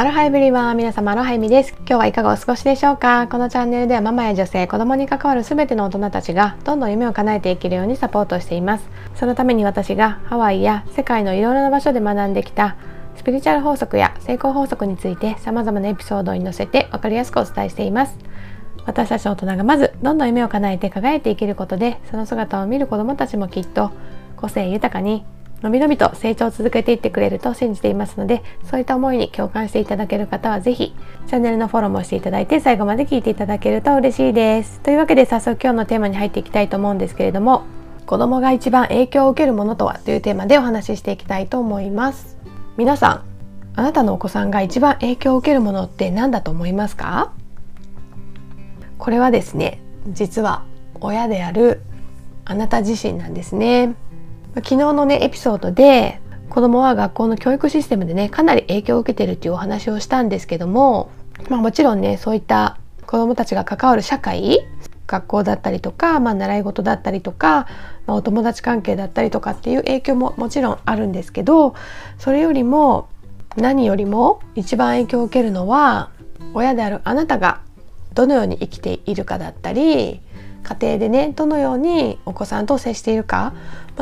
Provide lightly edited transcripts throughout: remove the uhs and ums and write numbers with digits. アロハエブリワン、皆様アロハエミです。今日はいかがお過ごしでしょうか。このチャンネルではママや女性、子供に関わる全ての大人たちがどんどん夢を叶えていけるようにサポートしています。そのために私がハワイや世界のいろいろな場所で学んできたスピリチュアル法則や成功法則について様々なエピソードに載せて分かりやすくお伝えしています。私たち大人がまずどんどん夢を叶えて輝いて生きることで、その姿を見る子供たちもきっと個性豊かにのびのびと成長を続けていってくれると信じていますので、そういった思いに共感していただける方はぜひチャンネルのフォローもしていただいて、最後まで聞いていただけると嬉しいです。というわけで早速今日のテーマに入っていきたいと思うんですけれども、子供が一番影響を受けるものとはというテーマでお話ししていきたいと思います。皆さん、あなたのお子さんが一番影響を受けるものって何だと思いますか？これはですね、実は親であるあなた自身なんですね。昨日のねエピソードで子供は学校の教育システムでねかなり影響を受けてるっていうお話をしたんですけども、もちろんねそういった子供たちが関わる社会、学校だったりとか、習い事だったりとか、お友達関係だったりとかっていう影響ももちろんあるんですけど、それよりも何よりも一番影響を受けるのは親であるあなたがどのように生きているかだったり、家庭でねどのようにお子さんと接しているか、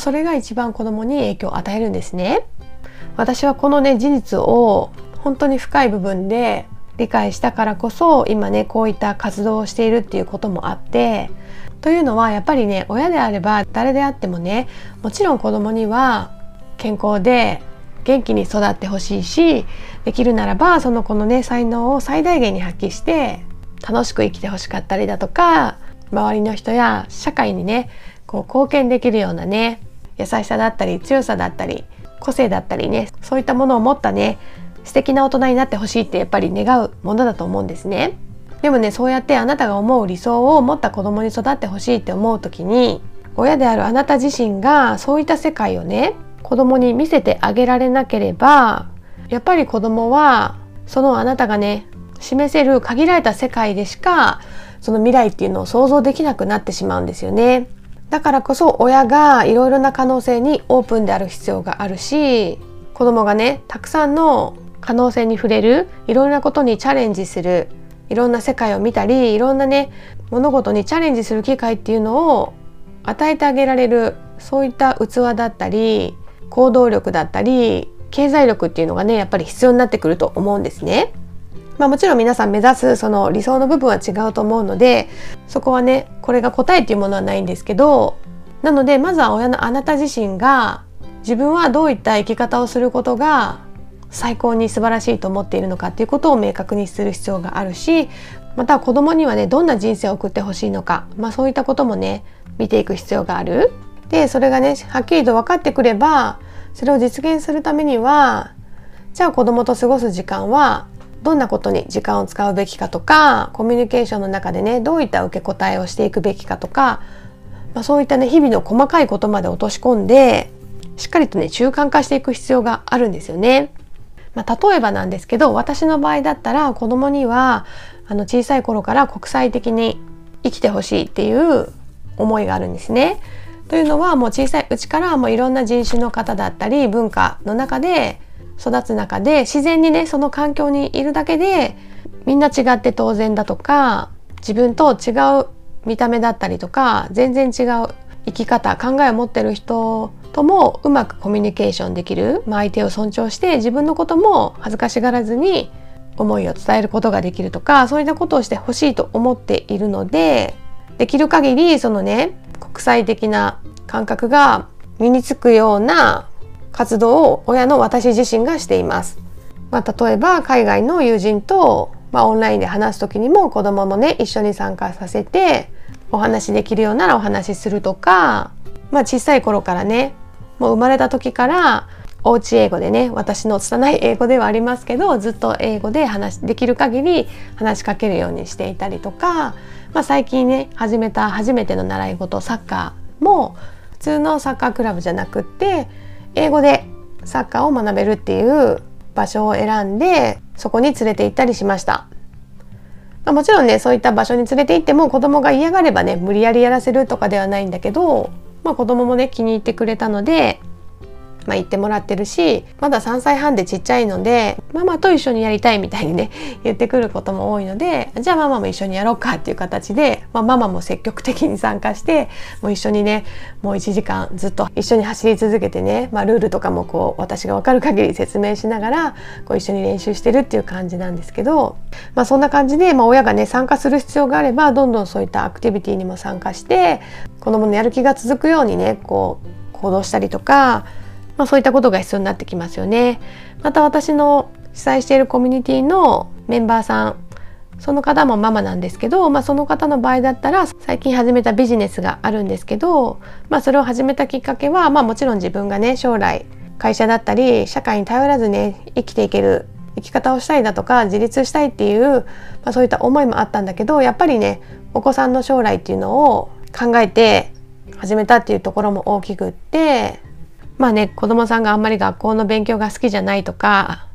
それが一番子供に影響を与えるんですね。私はこのね事実を本当に深い部分で理解したからこそ、今ねこういった活動をしているっていうこともあって、というのはやっぱりね親であれば誰であってもね、もちろん子供には健康で元気に育ってほしいし、できるならばその子のね才能を最大限に発揮して楽しく生きてほしかったりだとか、周りの人や社会にねこう貢献できるようなね優しさだったり強さだったり個性だったりね、そういったものを持ったね素敵な大人になってほしいってやっぱり願うものだと思うんですね。でもねそうやってあなたが思う理想を持った子供に育ってほしいって思う時に、親であるあなた自身がそういった世界をね子供に見せてあげられなければ、やっぱり子供はそのあなたがね示せる限られた世界でしかその未来っていうのを想像できなくなってしまうんですよね。だからこそ親がいろいろな可能性にオープンである必要があるし、子供がねたくさんの可能性に触れる、いろんなことにチャレンジする、いろんな世界を見たり、いろんなね物事にチャレンジする機会っていうのを与えてあげられる、そういった器だったり行動力だったり経済力っていうのがねやっぱり必要になってくると思うんですね。もちろん皆さん目指すその理想の部分は違うと思うので、そこはねこれが答えっていうものはないんですけど、なのでまずは親のあなた自身が自分はどういった生き方をすることが最高に素晴らしいと思っているのかっていうことを明確にする必要があるし、また子供にはねどんな人生を送ってほしいのか、そういったこともね見ていく必要がある。でそれがねはっきりと分かってくれば、それを実現するためにはじゃあ子供と過ごす時間はどんなことに時間を使うべきかとか、コミュニケーションの中でねどういった受け答えをしていくべきかとか、そういったね日々の細かいことまで落とし込んでしっかりとね習慣化していく必要があるんですよね。例えばなんですけど、私の場合だったら子供には小さい頃から国際的に生きてほしいっていう思いがあるんですね。というのはもう小さいうちからもういろんな人種の方だったり文化の中で育つ中で、自然にねその環境にいるだけでみんな違って当然だとか、自分と違う見た目だったりとか全然違う生き方考えを持ってる人ともうまくコミュニケーションできる、相手を尊重して自分のことも恥ずかしがらずに思いを伝えることができるとか、そういったことをしてほしいと思っているので、できる限りそのね国際的な感覚が身につくような活動を親の私自身がしています。例えば海外の友人と、オンラインで話す時にも子供もね一緒に参加させて、お話できるようならお話しするとか、小さい頃からねもう生まれた時からおうち英語でね、私の拙い英語ではありますけどずっと英語でできる限り話しかけるようにしていたりとか、最近ね始めた初めての習い事サッカーも普通のサッカークラブじゃなくって英語でサッカーを学べるっていう場所を選んでそこに連れて行ったりしました。もちろんねそういった場所に連れて行っても子供が嫌がればね無理やりやらせるとかではないんだけど、子供もね気に入ってくれたので、言ってもらってるし、まだ3歳半でちっちゃいのでママと一緒にやりたいみたいにね言ってくることも多いので、じゃあママも一緒にやろうかっていう形で、ママも積極的に参加して、もう一緒にねもう1時間ずっと一緒に走り続けてね、ルールとかもこう私が分かる限り説明しながらこう一緒に練習してるっていう感じなんですけど、そんな感じで、親がね参加する必要があればどんどんそういったアクティビティにも参加して、子どものやる気が続くようにねこう行動したりとか、そういったことが必要になってきますよね。また私の主催しているコミュニティのメンバーさん、その方もママなんですけど、その方の場合だったら最近始めたビジネスがあるんですけど、それを始めたきっかけは、もちろん自分がね将来会社だったり社会に頼らずね生きていける生き方をしたいだとか自立したいっていう、そういった思いもあったんだけど、やっぱりねお子さんの将来っていうのを考えて始めたっていうところも大きくって、子供さんがあんまり学校の勉強が好きじゃないとか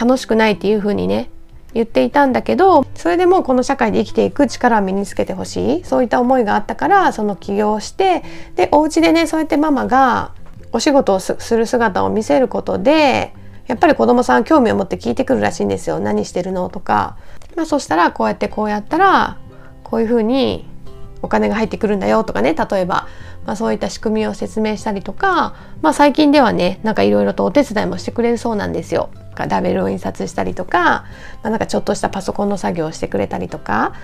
楽しくないっていう風にね言っていたんだけど、それでもこの社会で生きていく力を身につけてほしい、そういった思いがあったからその起業して、でお家でねそうやってママがお仕事をする姿を見せることで、やっぱり子どもさん興味を持って聞いてくるらしいんですよ。何してるのとか、そしたらこうやったらこういうふうにお金が入ってくるんだよとかね、例えば、そういった仕組みを説明したりとか、最近ではねいろいろとお手伝いもしてくれるそうなんですよ。ラベルを印刷したりとか、ちょっとしたパソコンの作業をしてくれたりとか、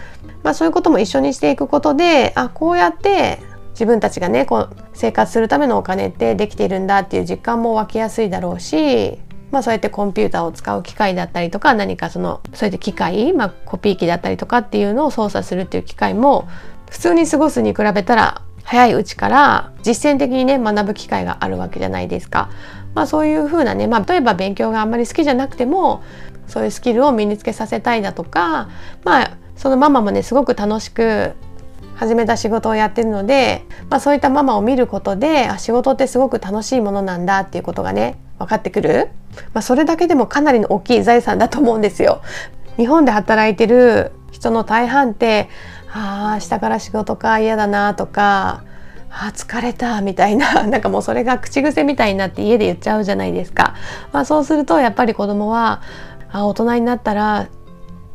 そういうことも一緒にしていくことで、こうやって自分たちがねこう生活するためのお金ってできているんだっていう実感も湧きやすいだろうし、そうやってコンピューターを使う機械だったりとか、何かそうやって機械、コピー機だったりとかっていうのを操作するっていう機会も普通に過ごすに比べたら早いうちから実践的にね学ぶ機会があるわけじゃないですか。そういう風なね、例えば勉強があんまり好きじゃなくてもそういうスキルを身につけさせたいだとか、そのママもねすごく楽しく始めた仕事をやってるので、そういったママを見ることで仕事ってすごく楽しいものなんだっていうことがね分かってくる、それだけでもかなりの大きい財産だと思うんですよ。日本で働いてる人の大半って、下から仕事か嫌だなとか、疲れたみたいな、もうそれが口癖みたいになって家で言っちゃうじゃないですか。そうするとやっぱり子供は大人になったら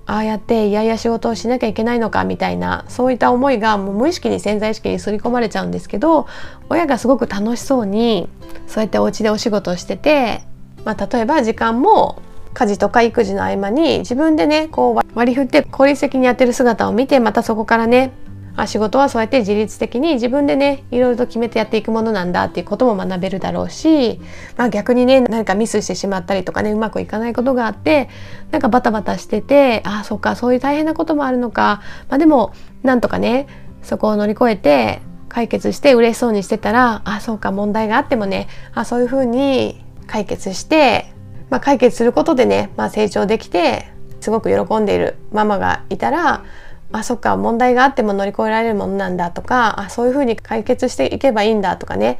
ああやっていやいや仕事をしなきゃいけないのかみたいな、そういった思いがもう無意識に潜在意識にすり込まれちゃうんですけど、親がすごく楽しそうにそうやってお家でお仕事をしてて、例えば時間も家事とか育児の合間に自分でねこう割り振って効率的にやってる姿を見て、またそこからね仕事はそうやって自律的に自分でねいろいろと決めてやっていくものなんだっていうことも学べるだろうし、逆にね何かミスしてしまったりとかね、うまくいかないことがあってバタバタしてて、そうかそういう大変なこともあるのか、でもなんとかねそこを乗り越えて解決して嬉しそうにしてたら、そうか問題があってもねそういうふうに解決して。解決することでね、成長できてすごく喜んでいるママがいたら、そっか問題があっても乗り越えられるものなんだとか、そういうふうに解決していけばいいんだとかね、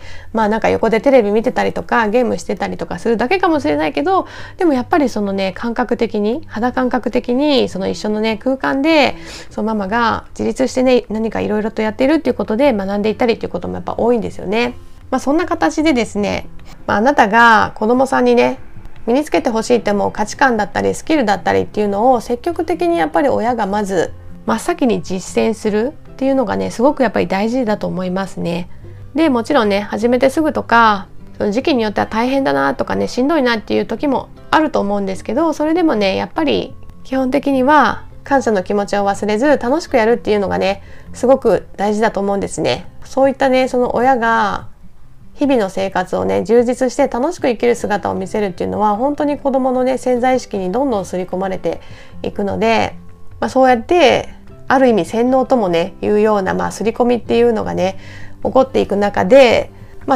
横でテレビ見てたりとかゲームしてたりとかするだけかもしれないけど、でもやっぱりそのね感覚的に肌感覚的にその一緒のね空間でそのママが自立してね何かいろいろとやっているっていうことで学んでいたりっていうこともやっぱ多いんですよね。そんな形でですね、あなたが子供さんにね身につけてほしいってもう価値観だったりスキルだったりっていうのを積極的にやっぱり親がまず真っ先に実践するっていうのがねすごくやっぱり大事だと思いますね。でもちろんね始めてすぐとかその時期によっては大変だなとかねしんどいなっていう時もあると思うんですけど、それでもねやっぱり基本的には感謝の気持ちを忘れず楽しくやるっていうのがねすごく大事だと思うんですね。そういったねその親が日々の生活をね充実して楽しく生きる姿を見せるっていうのは本当に子どものね潜在意識にどんどん刷り込まれていくので、そうやってある意味洗脳ともねいうような刷り込みっていうのがね起こっていく中で、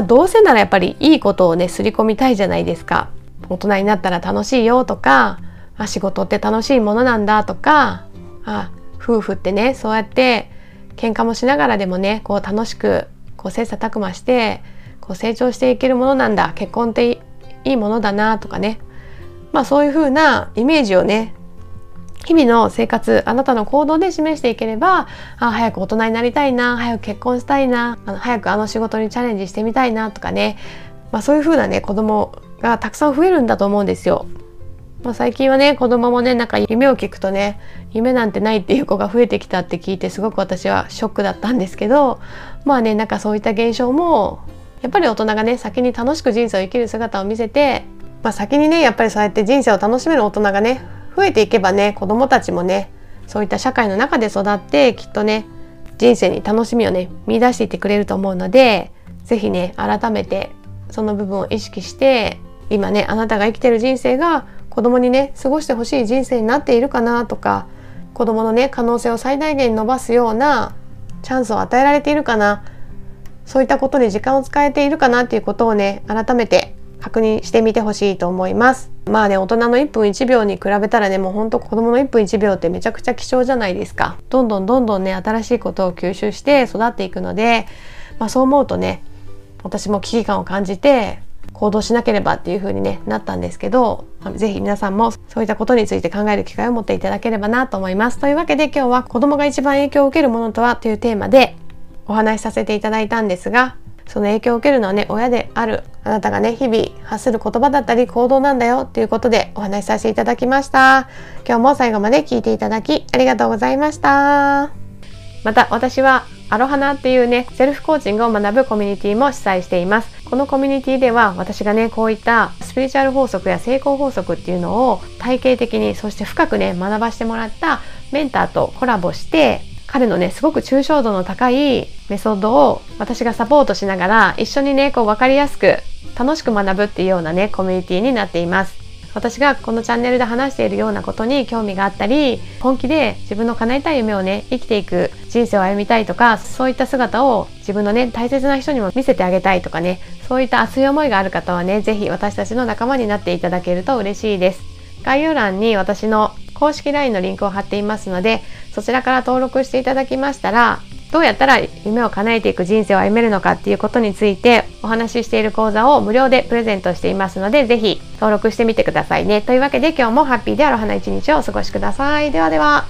どうせならやっぱりいいことをね刷り込みたいじゃないですか。大人になったら楽しいよとか、仕事って楽しいものなんだとか、夫婦ってねそうやって喧嘩もしながらでもねこう楽しくこう切磋琢磨してこう成長していけるものなんだ、結婚っていいものだなとかね、そういう風なイメージをね日々の生活あなたの行動で示していければ、早く大人になりたいな、早く結婚したいな、早く仕事にチャレンジしてみたいなとかね、そういう風なね子供がたくさん増えるんだと思うんですよ。最近はね子供もねなんか夢を聞くとね夢なんてないっていう子が増えてきたって聞いてすごく私はショックだったんですけど、なんかそういった現象もやっぱり大人がね先に楽しく人生を生きる姿を見せて、先にねやっぱりそうやって人生を楽しめる大人がね増えていけばね子供たちもねそういった社会の中で育ってきっとね人生に楽しみをね見出していってくれると思うので、是非ね改めてその部分を意識して今ねあなたが生きてる人生が子供にね過ごしてほしい人生になっているかなとか、子供のね可能性を最大限伸ばすようなチャンスを与えられているかな、そういったことに時間を使えているかなっていうことをね改めて確認してみてほしいと思います。大人の1分1秒に比べたらねもうほんと子供の1分1秒ってめちゃくちゃ貴重じゃないですか。どんどんね新しいことを吸収して育っていくので、そう思うとね私も危機感を感じて行動しなければっていう風に、ね、なったんですけど、ぜひ皆さんもそういったことについて考える機会を持っていただければなと思います。というわけで今日は子供が一番影響を受けるものとはというテーマでお話しさせていただいたんですが、その影響を受けるのはね親であるあなたがね日々発する言葉だったり行動なんだよということでお話しさせていただきました。今日も最後まで聞いていただきありがとうございました。また私はアロハナっていうねセルフコーチングを学ぶコミュニティも主催しています。このコミュニティでは私がねこういったスピリチュアル法則や成功法則っていうのを体系的にそして深くね学ばしてもらったメンターとコラボして、彼のねすごく抽象度の高いメソッドを私がサポートしながら一緒にねこう分かりやすく楽しく学ぶっていうようなねコミュニティになっています。私がこのチャンネルで話しているようなことに興味があったり、本気で自分の叶えたい夢をね生きていく人生を歩みたいとか、そういった姿を自分のね大切な人にも見せてあげたいとかね、そういった熱い思いがある方はねぜひ私たちの仲間になっていただけると嬉しいです。概要欄に私の公式 LINE のリンクを貼っていますので、そちらから登録していただきましたらどうやったら夢を叶えていく人生を歩めるのかっていうことについてお話ししている講座を無料でプレゼントしていますので、ぜひ登録してみてくださいね。というわけで今日もハッピーでアロハな一日をお過ごしください。ではでは。